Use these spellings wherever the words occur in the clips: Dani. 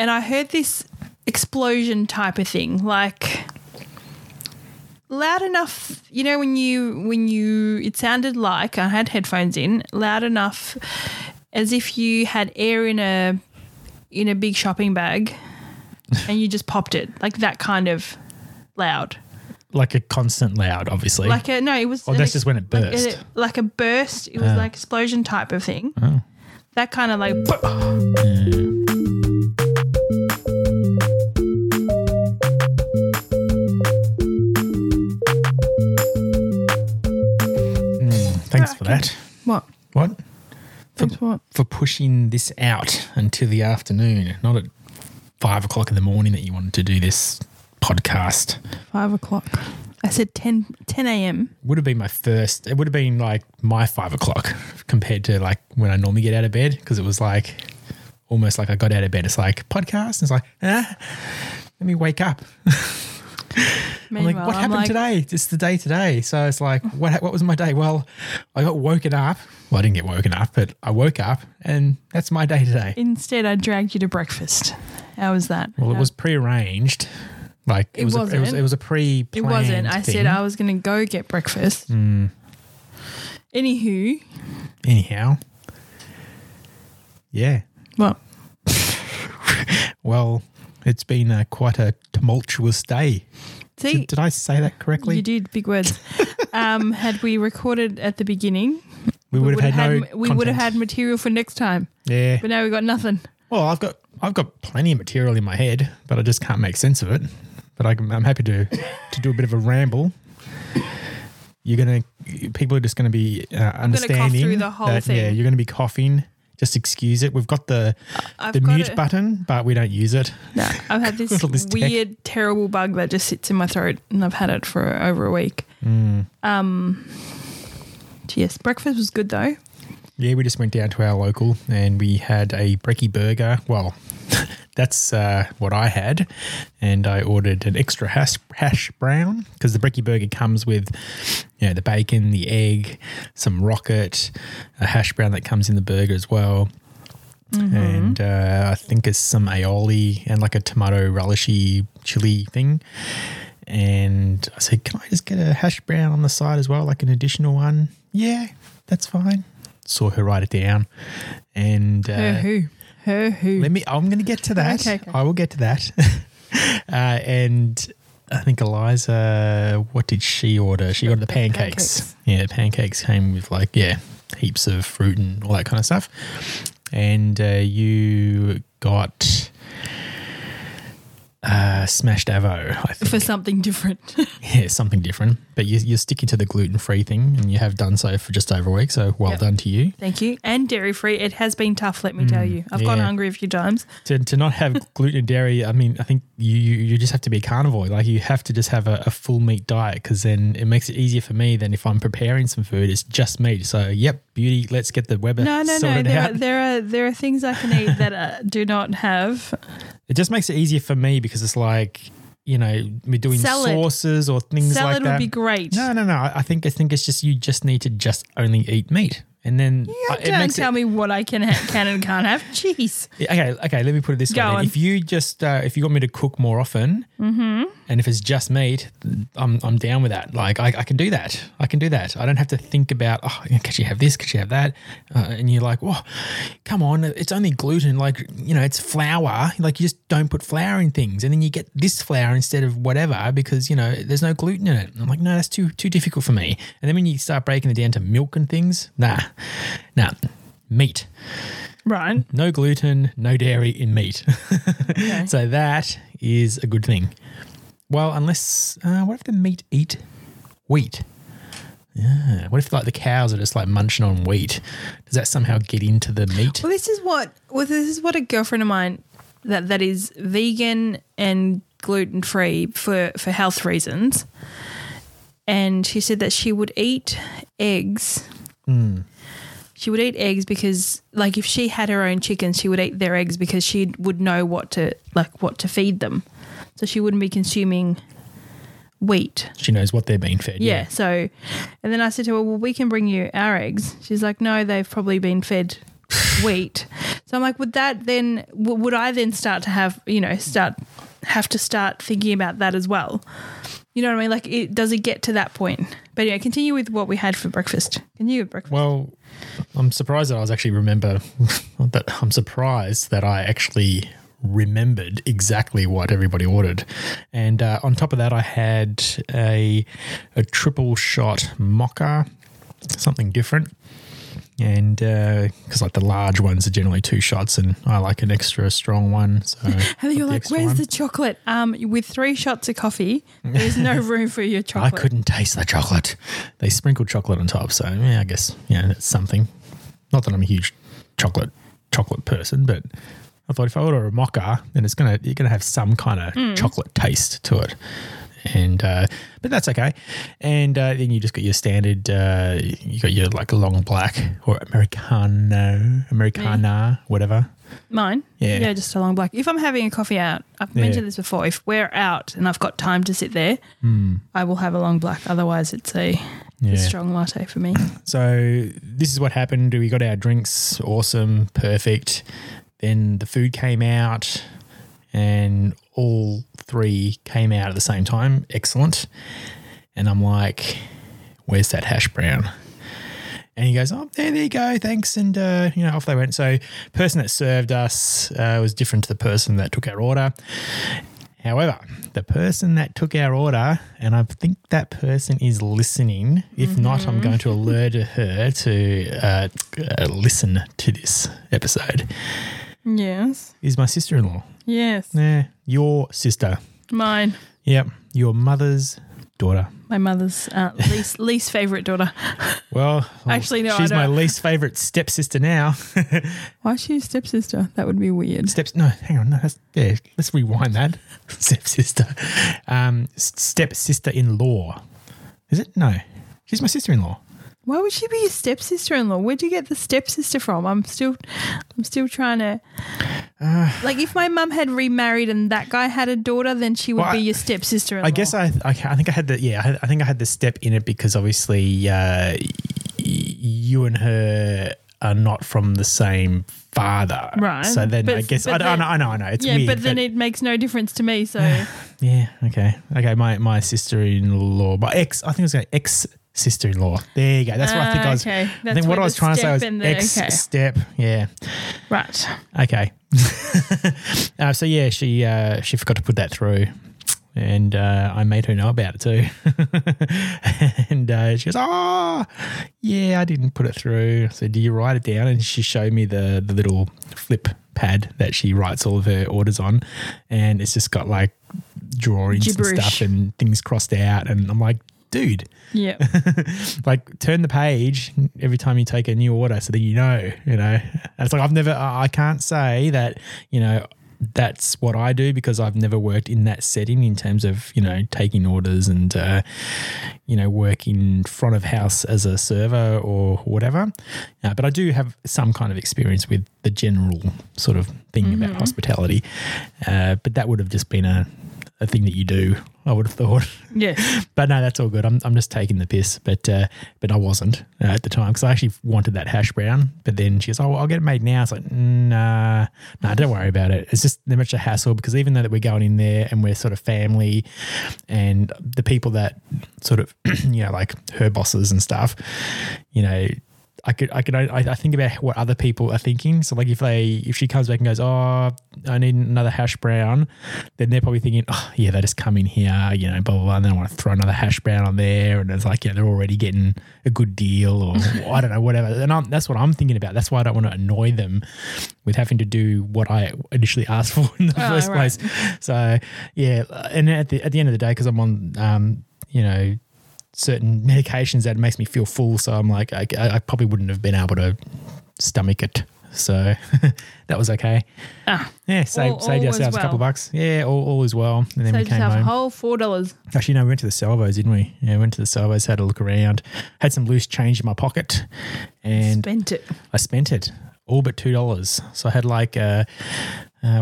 and I heard this explosion type of thing, like loud enough, you know, when you it sounded like, I had headphones in, loud enough as if you had air in a big shopping bag and you just popped it, like that kind of loud. Like a constant loud, obviously. That's just when it burst. Like a burst. It was like explosion type of thing. Oh. That kind of like. Yeah. Thanks for that. What? For pushing this out until the afternoon, not at 5 o'clock in the morning that you wanted to do this podcast. 5 o'clock. I said 10 a.m. Would have been my first. It would have been like my 5 o'clock compared to like when I normally get out of bed, because it was like almost like I got out of bed. It's like podcast. And it's like, let me wake up. Meanwhile, I'm like, what happened today? It's the day today. So it's like, what was my day? Well, I got woken up. Well, I didn't get woken up, but I woke up and that's my day today. Instead, I dragged you to breakfast. How was that? Well, it was prearranged. Like it was a pre-planned. It wasn't. I said I was going to go get breakfast. Mm. Anyhow. Yeah. What? Well, it's been quite a tumultuous day. See, did I say that correctly? You did. Big words. Had we recorded at the beginning, we would have had material for next time. Yeah. But now we got nothing. Well, I've got plenty of material in my head, but I just can't make sense of it. But I'm happy to do a bit of a ramble. People are just going to be understanding. I'm going to cough through the whole thing. Yeah, you're going to be coughing. Just excuse it. We've got the mute button, but we don't use it. No, I've had this weird, terrible bug that just sits in my throat, and I've had it for over a week. Mm. Yes, breakfast was good though. Yeah, we just went down to our local and we had a brekkie burger. Well, that's what I had, and I ordered an extra hash brown, because the brekkie burger comes with, you know, the bacon, the egg, some rocket, a hash brown that comes in the burger as well, mm-hmm. and I think it's some aioli and like a tomato relishy chili thing. And I said, can I just get a hash brown on the side as well, like an additional one? Yeah, that's fine. Saw her write it down, and her who. I'm going to get to that. Okay. I will get to that. And I think Eliza, what did she order? She ordered the pancakes. Yeah, the pancakes came with like heaps of fruit and all that kind of stuff. And you got smashed avo, I think. For something different. Yeah, something different. But you're sticking to the gluten-free thing, and you have done so for just over a week, so well done to you. Thank you. And dairy-free. It has been tough, let me tell you. I've gone hungry a few times. To not have gluten and dairy, I mean, I think you just have to be a carnivore. Like you have to just have a full meat diet, because then it makes it easier for me than if I'm preparing some food. It's just meat. So, yep, beauty, let's get the Weber sorted out. There are things I can eat that do not have. It just makes it easier for me, because it's like, you know, we're doing sauces or things like that. Salad would be great. No. I think it's just, you just need to just only eat meat. And then don't tell me what I can and can't have. Jeez. Okay. Let me put it this way. If you want me to cook more often, mm-hmm. and if it's just meat, I'm down with that. Like I can do that. I don't have to think about, could you have this? Could you have that? And you're like, whoa, come on, it's only gluten. Like, you know, it's flour. Like you just don't put flour in things, and then you get this flour instead of whatever because, you know, there's no gluten in it. And I'm like, no, that's too difficult for me. And then when you start breaking it down to milk and things, nah, meat. Right. No gluten, no dairy in meat. Okay. So that is a good thing. Well, unless, what if the meat eat wheat? Yeah. What if like the cows are just like munching on wheat? Does that somehow get into the meat? Well, this is what a girlfriend of mine that is vegan and gluten-free for health reasons, and she said that she would eat eggs. Mm. She would eat eggs because, like, if she had her own chickens, she would eat their eggs because she would know what to feed them. So she wouldn't be consuming wheat. She knows what they're being fed. Yeah. So, and then I said to her, well, we can bring you our eggs. She's like, no, they've probably been fed wheat. So I'm like, would I then start to have, have to start thinking about that as well? You know what I mean? Like, does it get to that point? But yeah, continue with what we had for breakfast. Well, I'm surprised that I actually remembered exactly what everybody ordered. And on top of that, I had a triple shot mocha, something different. And because like the large ones are generally 2 shots and I like an extra strong one. So and you're like, where's the chocolate? With 3 shots of coffee, there's no room for your chocolate. I couldn't taste the chocolate. They sprinkled chocolate on top. So, yeah, I guess, that's something. Not that I'm a huge chocolate person, but I thought if I order a mocha, then you're going to have some kind of chocolate taste to it. And but that's okay, and then you just got your standard. You got your like long black or Americana, whatever. Mine, yeah, just a long black. If I'm having a coffee out, I've mentioned this before. If we're out and I've got time to sit there, I will have a long black. Otherwise, it's a strong latte for me. So this is what happened. We got our drinks, awesome, perfect. Then the food came out, and all 3 came out at the same time. Excellent. And I'm like, where's that hash brown? And he goes, oh, there you go, thanks. And, off they went. So the person that served us was different to the person that took our order. However, the person that took our order, and I think that person is listening. If not, I'm going to alert her to listen to this episode. Yes. Is my sister-in-law. Yes. Yeah. Your sister. Mine. Yep. Your mother's daughter. My mother's least favourite daughter. Well, actually, no. She's my least favourite stepsister now. Why is she a stepsister? That would be weird. No, hang on. No, let's rewind that. Stepsister. Stepsister-in-law. Is it? No. She's my sister-in-law. Why would she be your stepsister-in-law? Where'd you get the stepsister from? I'm still trying to. Like, if my mum had remarried and that guy had a daughter, then she would be your stepsister-in-law. I guess I think I had the step in it because obviously you and her are not from the same father, right? So then I know. It's weird, but then it makes no difference to me. So yeah, okay. My sister-in-law, my ex. I think it was ex. Sister-in-law. There you go. That's what I think I was. Okay. I think what I was trying to say was step. Yeah. Right. Okay. So yeah, she forgot to put that through, and I made her know about it too. And she goes, I didn't put it through. So do you write it down? And she showed me the little flip pad that she writes all of her orders on, and it's just got like drawings gibberish and stuff and things crossed out, and I'm like, dude. Yeah. Like turn the page every time you take a new order so that you know. And it's like I can't say that, that's what I do because I've never worked in that setting in terms of, taking orders and, work in front of house as a server or whatever. But I do have some kind of experience with the general sort of thing about hospitality. But that would have just been a thing that you do, I would have thought. Yeah. But no, that's all good. I'm just taking the piss, but I wasn't at the time because I actually wanted that hash brown. But then she goes, I'll get it made now. It's like, nah, don't worry about it. It's just that much a hassle because even though that we're going in there and we're sort of family and the people that sort of, like her bosses and stuff, I think about what other people are thinking. So like if she comes back and goes, I need another hash brown, then they're probably thinking, they just come in here, blah, blah, blah. And then I want to throw another hash brown on there. And it's like, they're already getting a good deal or I don't know, whatever. And that's what I'm thinking about. That's why I don't want to annoy them with having to do what I initially asked for in the first place. So yeah. And at the end of the day, cause I'm on, certain medications that makes me feel full, so I'm like I probably wouldn't have been able to stomach it, so that was okay. Yeah, saved ourselves a couple of bucks. Yeah, all is well. And then we came home. Whole $4. Actually, no, we went to the Salvos, didn't we? Yeah, went to the Salvos, had a look around, had some loose change in my pocket, and I spent it all but $2. So I had like what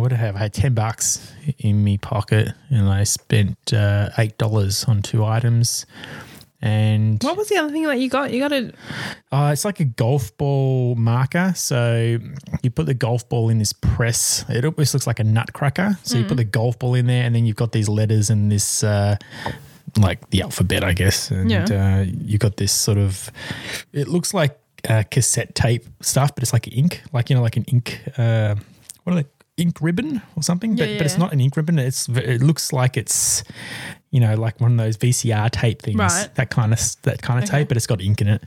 did I have? I had $10 in me pocket, and I spent $8 on 2 items. And what was the other thing that you got? You got a it's like a golf ball marker. So you put the golf ball in this press. It almost looks like a nutcracker. So you put the golf ball in there, and then you've got these letters and this like the alphabet, I guess. And you got this sort of, it looks like cassette tape stuff, but it's like ink, like, you know, like an ink. What are they? Ink ribbon or something, but it's not an ink ribbon. It looks like it's, you know, like one of those VCR tape things, right. that kind of tape, but it's got ink in it.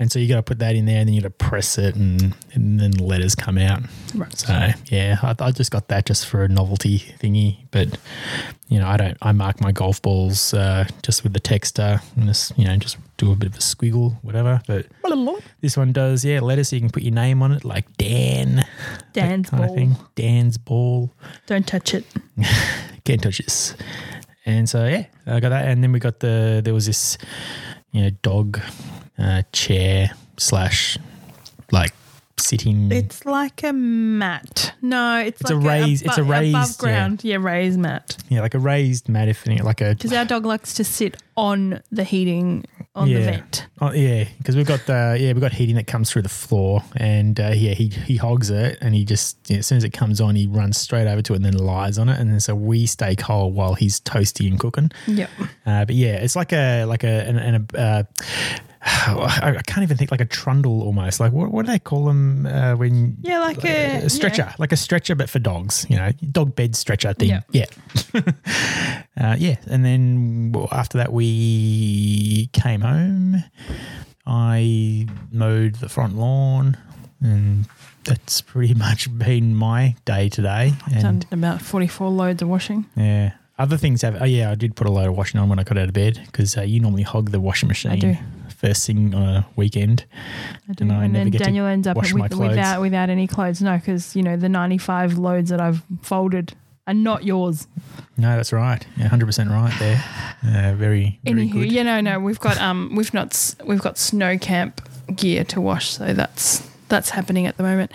And so you got to put that in there, and then you got to press it, and then the letters come out. Right. So yeah, I just got that just for a novelty thingy. But you know, I mark my golf balls just with the texter and just, you know, just do a bit of a squiggle, whatever. But this one does, letters, so you can put your name on it, like Dan. Dan's kind ball. Of thing. Dan's ball. Don't touch it. Can't touch this. And so, I got that. And then we got there was this, you know, dog chair / like sitting. It's like a mat. No, it's like a raised above ground. Yeah, raised mat. Yeah, like a raised mat. Because our dog likes to sit on the heating on the vent. Oh, yeah, because we've got we've got heating that comes through the floor, and he hogs it, and he just, you know, as soon as it comes on, he runs straight over to it and then lies on it, and then so we stay cold while he's toasty and cooking. Yep. But yeah, it's I can't even think, like a trundle almost. Like what do they call them when? Yeah, like a stretcher, like a stretcher, but for dogs. You know, dog bed stretcher thing. Yep. Yeah, And then after that, we came home. I mowed the front lawn, and that's pretty much been my day today. I've done about 44 loads of washing. Yeah. Other things have – I did put a load of washing on when I got out of bed, because you normally hog the washing machine. I do. First thing on a weekend. I do. And then Daniel ends up without any clothes. No, because, you know, the 95 loads that I've folded are not yours. No, that's right. Yeah, 100% right there. Very, very good. Yeah, no, we've got snow camp gear to wash, so that's happening at the moment.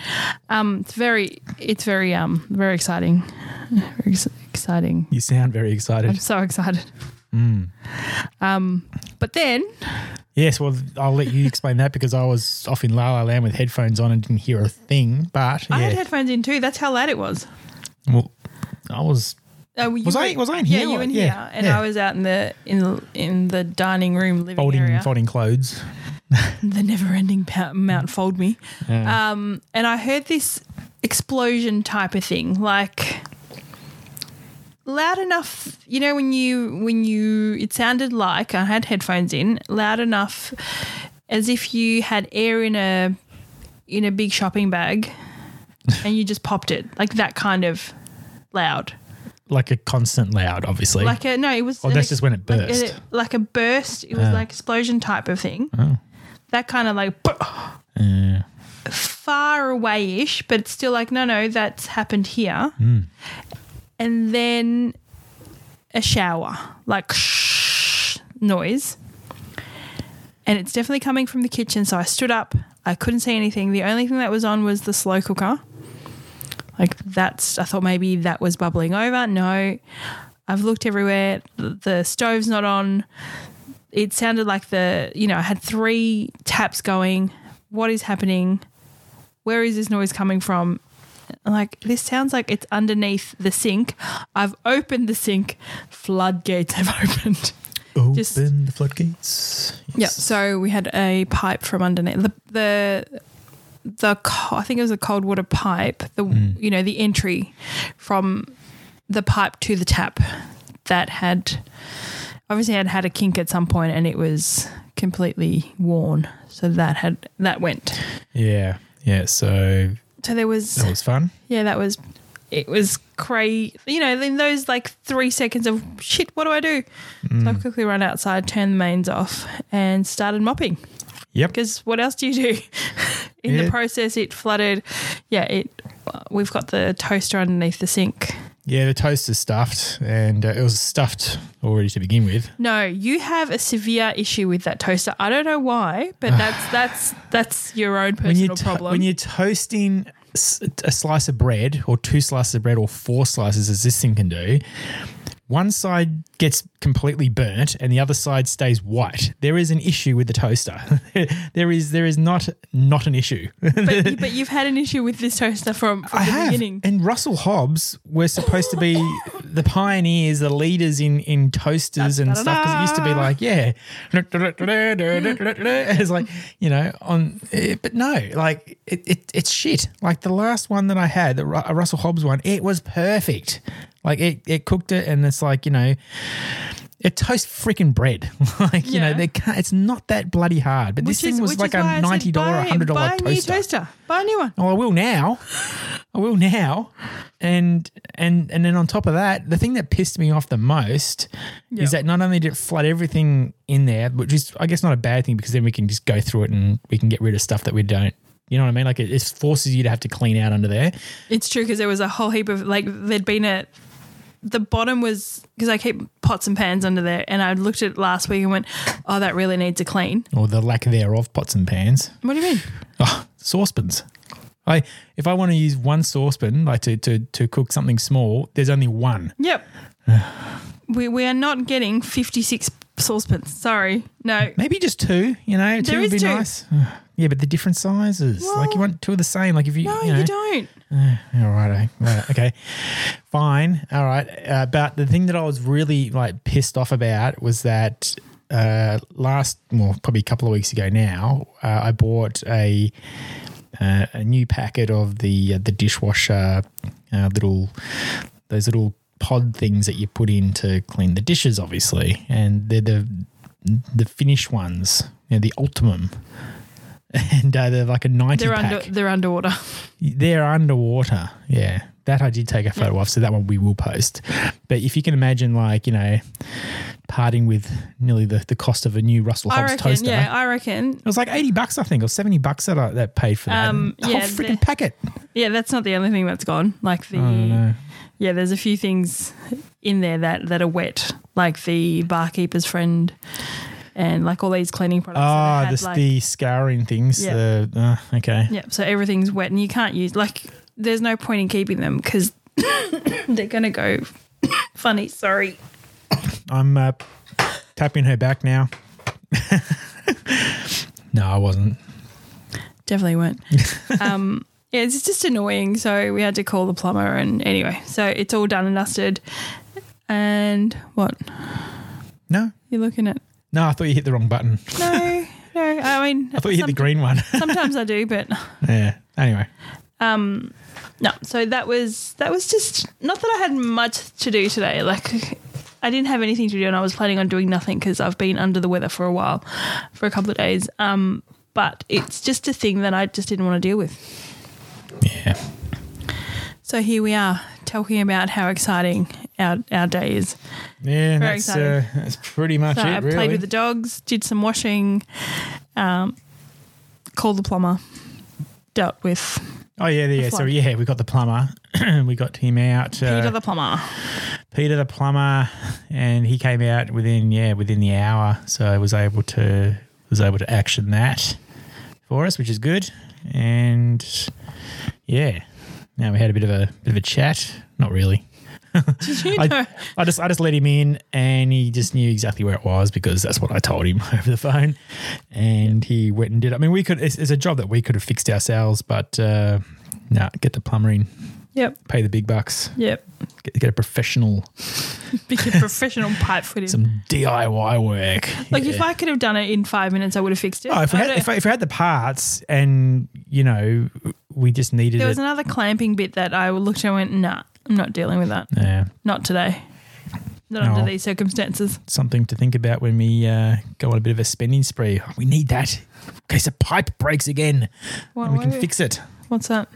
It's very very exciting. Very exciting. You sound very excited. I'm so excited. But then. Yes, well, I'll let you explain that, because I was off in La La Land with headphones on and didn't hear a thing. But I had headphones in too. That's how loud it was. Well, I was. Was I in here? Yeah, you were in here, and I was out in the dining room living area, folding clothes. The never-ending Mount Fold Me. Yeah. And I heard this explosion type of thing, like loud enough, you know, when you it sounded like I had headphones in, loud enough as if you had air in a big shopping bag and you just popped it, like that kind of loud. Like a constant loud, obviously. It was. Oh, that's just when it burst. Like a burst. It was like explosion type of thing. Oh. That kind of like far away-ish, but it's still like, no, that's happened here. Mm. And then a shower, like shh noise. And it's definitely coming from the kitchen, so I stood up. I couldn't see anything. The only thing that was on was the slow cooker. Like I thought maybe that was bubbling over. No, I've looked everywhere. The stove's not on. It sounded like I had 3 taps going. What is happening? Where is this noise coming from? Like, this sounds like it's underneath the sink. I've opened the sink. Floodgates have opened. Open the floodgates. Yes. Yeah, so we had a pipe from underneath. I think it was a cold water pipe, you know, the entry from the pipe to the tap that had obviously had a kink at some point, and it was completely worn. So that went. Yeah. So there was. That was fun. Yeah, that was. It was crazy. You know, in those like 3 seconds of shit, what do I do? So I quickly ran outside, turned the mains off, and started mopping. Yep. Because what else do you do? In the process, it flooded. Yeah, we've got the toaster underneath the sink. Yeah, the toaster's stuffed, and it was stuffed already to begin with. No, you have a severe issue with that toaster. I don't know why, but that's your own personal problem. When you're toasting a slice of bread or 2 slices of bread or 4 slices, as this thing can do, one side gets completely burnt and the other side stays white, there is an issue with the toaster. there is not an issue. But you've had an issue with this toaster from the beginning. And Russell Hobbs were supposed to be the pioneers, the leaders in toasters stuff, because it used to be like, yeah. It's like, you know, but no, like it's shit. Like the last one that I had, the Russell Hobbs one, it was perfect. Like it cooked it, and it's like, you know, it toasts freaking bread. Like, yeah, you know, they can't, it's not that bloody hard. But this thing was like a $90, $100 toaster. Buy a new toaster. Buy a new one. Oh, I will now. And then on top of that, the thing that pissed me off the most is that not only did it flood everything in there, which is, I guess, not a bad thing, because then we can just go through it and we can get rid of stuff that we don't. You know what I mean? Like it forces you to have to clean out under there. It's true, because there was a whole heap of, like, there'd been the bottom was, because I keep pots and pans under there, and I looked at it last week and went, oh, that really needs a clean. Or the lack thereof, pots and pans. What do you mean? Oh, saucepans. If I want to use one saucepan, like to cook something small, there's only one. Yep. We are not getting 56 saucepans. Sorry. No. Maybe just two, you know. Two would be nice. Yeah, but the different sizes. Well, like you want two of the same. Like if you No, you don't. All right. Okay. Fine. All right. But the thing that I was really, like, pissed off about was that probably a couple of weeks ago now, I bought a new packet of the dishwasher those little pod things that you put in to clean the dishes, obviously, and they're the finished ones, you know, the Ultimum. And they're like a 90 pack. They're underwater. They're underwater, yeah. That I did take a photo of, so that one we will post. But if you can imagine, like, you know, parting with nearly the cost of a new Russell Hobbs toaster. Yeah, I reckon. It was like $80, I think, or $70 that paid for that. The whole freaking packet. Yeah, that's not the only thing that's gone. Like yeah, there's a few things in there that are wet, like the barkeeper's friend. And like all these cleaning products. Oh, the scouring things. Yeah. Okay. Yeah. So everything's wet, and you can't use, like, there's no point in keeping them because they're going to go funny. Sorry. I'm tapping her back now. No, I wasn't. Definitely weren't. Yeah, it's just annoying. So we had to call the plumber, and anyway, so it's all done and dusted. And what? No. You're looking at. No, I thought you hit the wrong button. No, I mean... I thought you hit the green one. Sometimes I do, but... Yeah, anyway. No, so that was just... Not that I had much to do today. Like, I didn't have anything to do, and I was planning on doing nothing because I've been under the weather for a while, for a couple of days. But it's just a thing that I just didn't want to deal with. Yeah. So here we are talking about how exciting... Our day is. Yeah, that's pretty much it, really. I played with the dogs, did some washing, called the plumber, dealt with. Oh, yeah. So, yeah, we got the plumber. We got him out. Peter the plumber, and he came out within the hour. So I was able to action that for us, which is good. And, yeah, now we had a bit of a chat. Not really. Did you know? I just let him in, and he just knew exactly where it was because that's what I told him over the phone, and he went and did it. I mean, it's a job that we could have fixed ourselves, but get the plumber in. Yep. Pay the big bucks. Yep. Get a professional. Get a professional pipe fitting. Some DIY work. Like if I could have done it in 5 minutes, I would have fixed it. Oh, if I had the parts, and, you know, we just needed it. There was another clamping bit that I looked at and went, nah. I'm not dealing with that. Yeah. Not today. Not under these circumstances. Something to think about when we go on a bit of a spending spree. We need that in case a pipe breaks again, and we can fix it. What's that?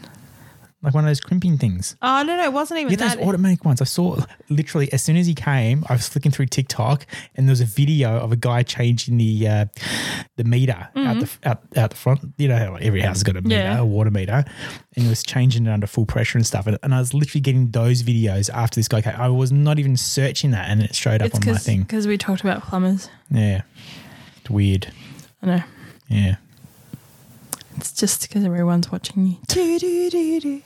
Like one of those crimping things. Oh, no, it wasn't even that. Yeah, those automatic ones. I saw literally as soon as he came, I was flicking through TikTok, and there was a video of a guy changing the meter out the front. You know, every house has got a meter, a water meter, and he was changing it under full pressure and stuff. And I was literally getting those videos after this guy came. I was not even searching that, and it showed up on my thing. Because we talked about plumbers. Yeah. It's weird. I know. Yeah. It's just because everyone's watching you.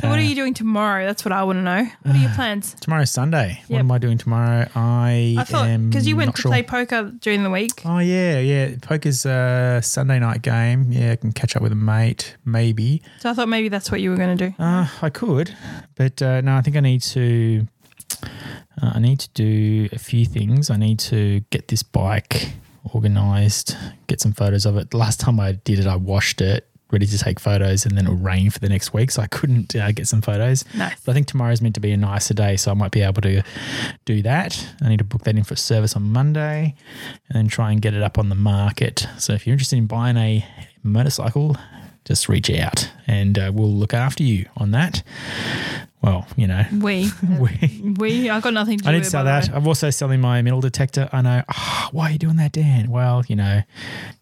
So what are you doing tomorrow? That's what I want to know. What are your plans? Tomorrow's Sunday. Yep. What am I doing tomorrow? I thought because you went to play poker during the week. Oh, yeah. Poker's a Sunday night game. Yeah, I can catch up with a mate maybe. So I thought maybe that's what you were going to do. I could, but no, I think I need to do a few things. I need to get this bike organised, get some photos of it. The last time I did it, I washed it, ready to take photos, and then it'll rain for the next week, so I couldn't get some photos. Nice. But I think tomorrow's meant to be a nicer day, so I might be able to do that. I need to book that in for service on Monday and then try and get it up on the market. So if you're interested in buying a motorcycle, just reach out and we'll look after you on that. Well, you know. We. I've got nothing to do with it. I didn't sell that. I'm also selling my metal detector. I know. Oh, why are you doing that, Dan? Well, you know,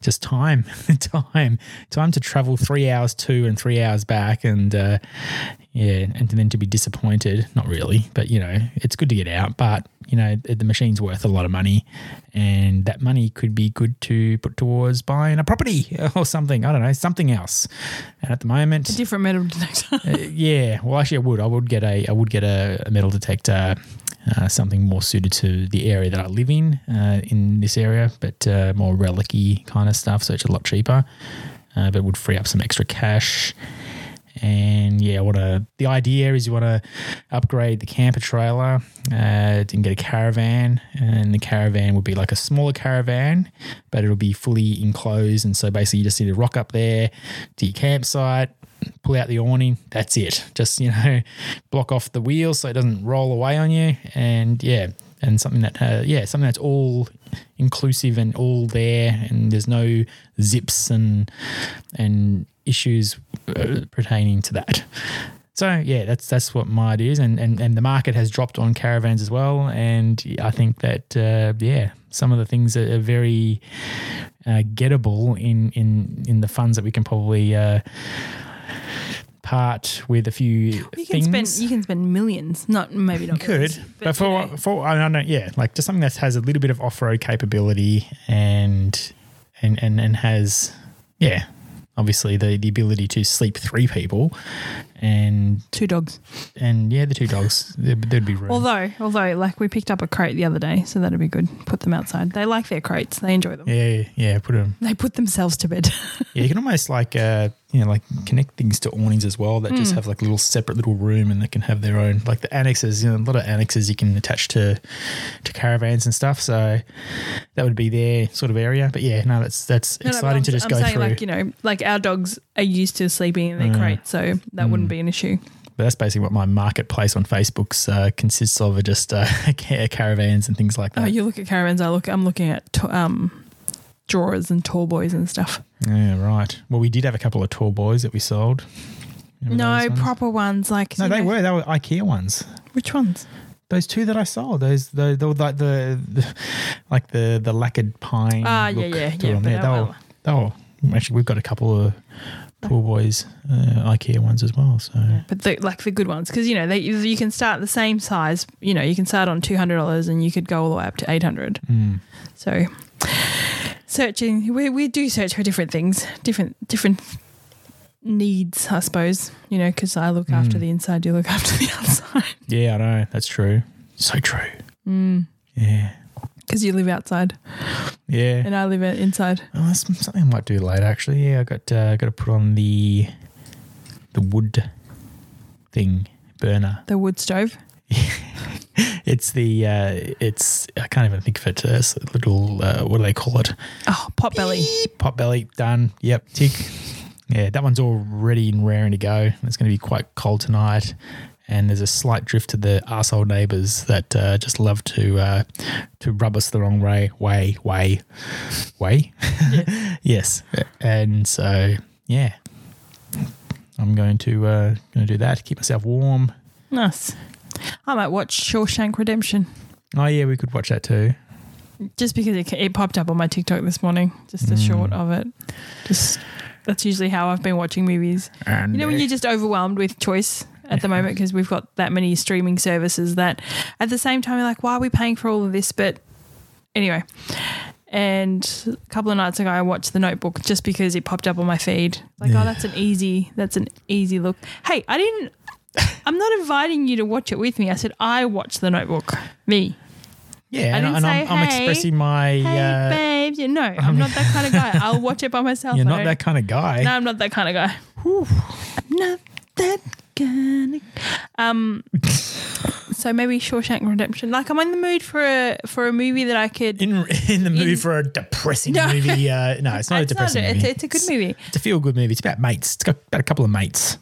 just time. Time to travel 3 hours to and 3 hours back and, and then to be disappointed. Not really, but, you know, it's good to get out. But, you know, the machine's worth a lot of money and that money could be good to put towards buying a property or something. I don't know, something else. And at the moment. A different metal detector. Yeah. Well, actually, I would get a metal detector, something more suited to the area that I live in this area, but more relic-y kind of stuff, so it's a lot cheaper, but it would free up some extra cash. And yeah, the idea is you want to upgrade the camper trailer and get a caravan, and the caravan would be like a smaller caravan, but it'll be fully enclosed. And so basically you just need to rock up there to your campsite, pull out the awning, that's it. Just, you know, block off the wheel so it doesn't roll away on you. And yeah, and something that, something that's all inclusive and all there, and there's no zips and issues pertaining to that. So yeah, that's what my idea is, and the market has dropped on caravans as well. And I think that some of the things are very gettable in the funds that we can probably part with a few things. You can spend millions, not maybe not. You could, but for I don't know, like just something that has a little bit of off-road capability and has obviously the ability to sleep three people and two dogs. And the two dogs, there'd be room. Although like we picked up a crate the other day, so that'd be good. Put them outside. They like their crates. They enjoy them. Yeah, put them. They put themselves to bed. Yeah, you can almost like like connect things to awnings as well that just have like a little separate little room, and they can have their own, like the annexes, you know, a lot of annexes you can attach to caravans and stuff. So that would be their sort of area. But yeah, no, that's exciting to just go through. Like, you know, like our dogs are used to sleeping in their crate, so that wouldn't be an issue. But that's basically what my marketplace on Facebook's consists of, are just caravans and things like that. Oh, you look at caravans. I'm looking at drawers and tall boys and stuff. Yeah, right. Well, we did have a couple of tall boys that we sold. Remember no, proper ones. Like no, they were IKEA ones. Which ones? Those two that I sold. Those, like the lacquered pine. Actually, we've got a couple of tall boys IKEA ones as well. So, but the good ones, because you know you can start the same size. You know, you can start on $200 and you could go all the way up to $800. So. Searching, we do search for different things, different needs, I suppose, you know, because I look after the inside, you look after the outside. Yeah, I know. That's true. So true. Yeah. Because you live outside. Yeah. And I live inside. Oh, that's something I might do later, actually. Yeah, I got to put on the wood thing, burner. The wood stove? Yeah. It's I can't even think of it. It's a little, what do they call it? Oh, potbelly. Potbelly, done. Yep, tick. Yeah, that one's all ready and raring to go. It's going to be quite cold tonight. And there's a slight drift to the arsehole neighbours that just love to rub us the wrong way. Yeah. Yes. And so, yeah, I'm going to do that to keep myself warm. Nice. I might watch Shawshank Redemption. Oh, yeah, we could watch that too. Just because it popped up on my TikTok this morning, just a short of it. Just that's usually how I've been watching movies. And you know when you're just overwhelmed with choice at the moment, because we've got that many streaming services that at the same time you're like, why are we paying for all of this? But anyway, and a couple of nights ago I watched The Notebook just because it popped up on my feed. Like, that's an easy look. Hey, I didn't... I'm not inviting you to watch it with me. I said, I watch The Notebook. Me. Yeah, I'm expressing my... Hey, babe. Yeah, no, I'm not that kind of guy. I'll watch it by myself. You're not that kind of guy. No, I'm not that kind of guy. Whew. I'm not that kind of... So maybe Shawshank Redemption. Like, I'm in the mood for a movie that I could... for a depressing movie. No, it's not a depressing movie. It's a good movie. It's a feel-good movie. It's about mates. It's got about a couple of mates.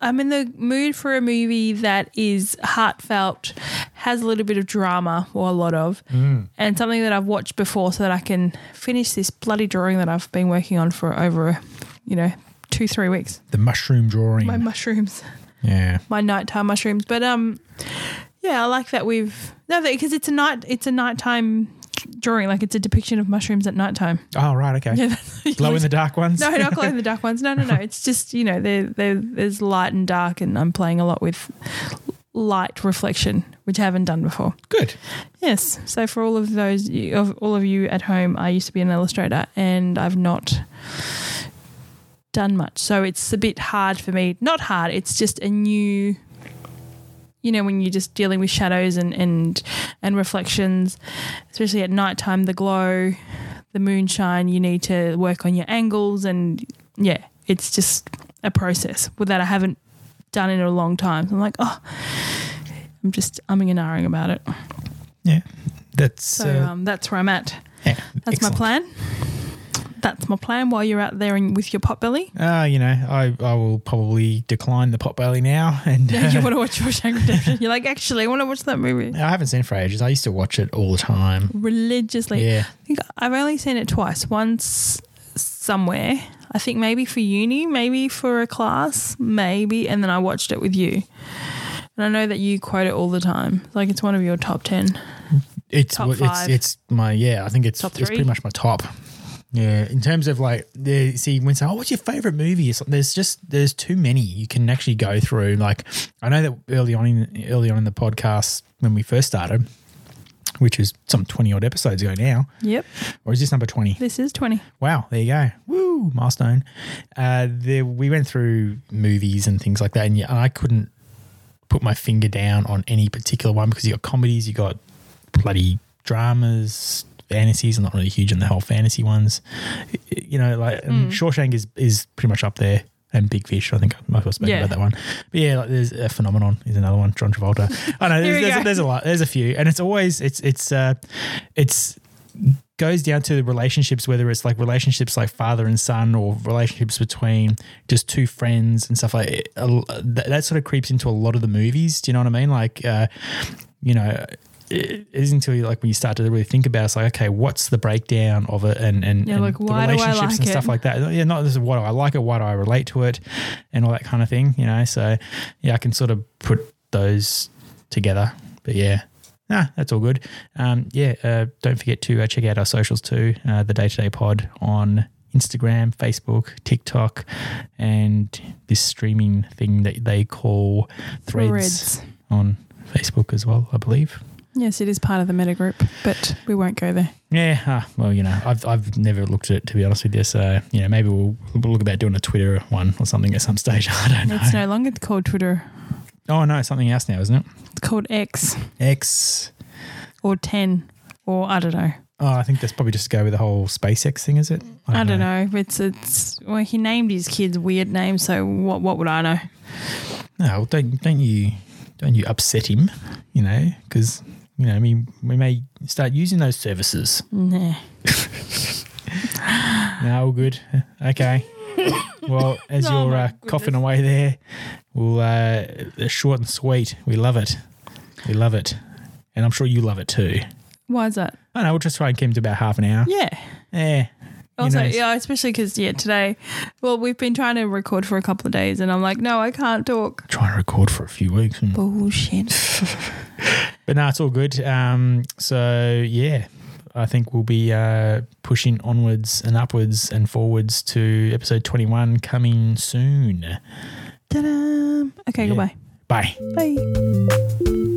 I'm in the mood for a movie that is heartfelt, has a little bit of drama, or a lot of, and something that I've watched before so that I can finish this bloody drawing that I've been working on for over, 2-3 weeks. The mushroom drawing. My mushrooms. Yeah. My nighttime mushrooms. But I like that because it's a nighttime drawing, like it's a depiction of mushrooms at nighttime. Oh, right, okay. Yeah, glow in the dark ones? No, not glow in the dark ones. No. It's just, there's light and dark, and I'm playing a lot with light reflection, which I haven't done before. Good. Yes. So for all of those, all of you at home, I used to be an illustrator and I've not done much. So it's a bit hard for me. Not hard, it's just a new... when you're just dealing with shadows and reflections, especially at nighttime, the glow, the moonshine, you need to work on your angles and, it's just a process that I haven't done in a long time. So I'm like, I'm just umming and ahhing about it. Yeah. That's where I'm at. Yeah, that's excellent. That's my plan while you're out there with your potbelly. I will probably decline the potbelly now. And you want to watch Shawshank Redemption? You're like, actually, I want to watch that movie. I haven't seen it for ages. I used to watch it all the time. Religiously. Yeah. I think I've only seen it twice. Once somewhere. I think maybe for uni, maybe for a class, maybe. And then I watched it with you. And I know that you quote it all the time. Like it's one of your top 10. It's pretty much my top. Yeah, in terms of when say, what's your favourite movie? It's like, there's too many you can actually go through. Like, I know that early on in the podcast when we first started, which is some 20-odd episodes ago now. Yep. Or is this number 20? This is 20. Wow, there you go. Woo, milestone. We went through movies and things like that, and I couldn't put my finger down on any particular one because you got comedies, you got bloody dramas, fantasies. I'm not really huge on the whole fantasy ones. Shawshank is pretty much up there, and Big Fish, I think I might have spoken about that one. But there's a Phenomenon is another one, John Travolta. I know there's a lot, there's a few, and it's always it's goes down to the relationships, whether it's like relationships like father and son or relationships between just two friends and stuff like it. That sort of creeps into a lot of the movies. Do you know what I mean? Like, it isn't until when you start to really think about it, it's like, okay, what's the breakdown of it and the relationships and stuff like that. Yeah, not this is why do I like it, why do I relate to it and all that kind of thing, So, I can sort of put those together. But, that's all good. Don't forget to check out our socials too, The Day Today Pod on Instagram, Facebook, TikTok, and this streaming thing that they call Threads. On Facebook as well, I believe. Yes, it is part of the meta group, but we won't go there. Yeah, I've never looked at it, to be honest with you, so, maybe we'll look about doing a Twitter one or something at some stage. I don't know. It's no longer called Twitter. Oh, no, it's something else now, isn't it? It's called X. X. Or 10, or I don't know. Oh, I think that's probably just go with the whole SpaceX thing, is it? I don't know. It's well, he named his kids weird names, so what would I know? No, don't you upset him, because... we may start using those services. Nah. No, all good. Okay. Well, as you're coughing away there, we'll short and sweet. We love it. And I'm sure you love it too. Why is that? I know. We'll just try and keep it to about half an hour. Yeah. Yeah. Also, especially because, today, well, we've been trying to record for a couple of days and I'm like, no, I can't talk. Trying to record for a few weeks. And bullshit. But no, it's all good. I think we'll be pushing onwards and upwards and forwards to episode 21 coming soon. Ta-da. Okay, yeah. Goodbye. Bye. Bye.